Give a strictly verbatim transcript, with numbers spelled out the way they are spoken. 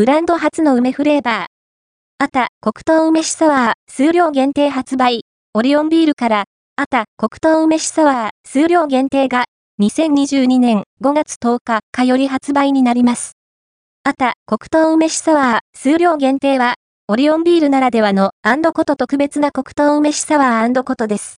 ブランド初の梅フレーバー。WATTA黒糖梅しサワー、数量限定発売。オリオンビールから、WATTA黒糖梅しサワー、数量限定が、にせんにじゅうにねんごがつとおかかより発売になります。WATTA黒糖梅しサワー、数量限定は、オリオンビールならではの&こと特別な黒糖梅しサワー&ことです。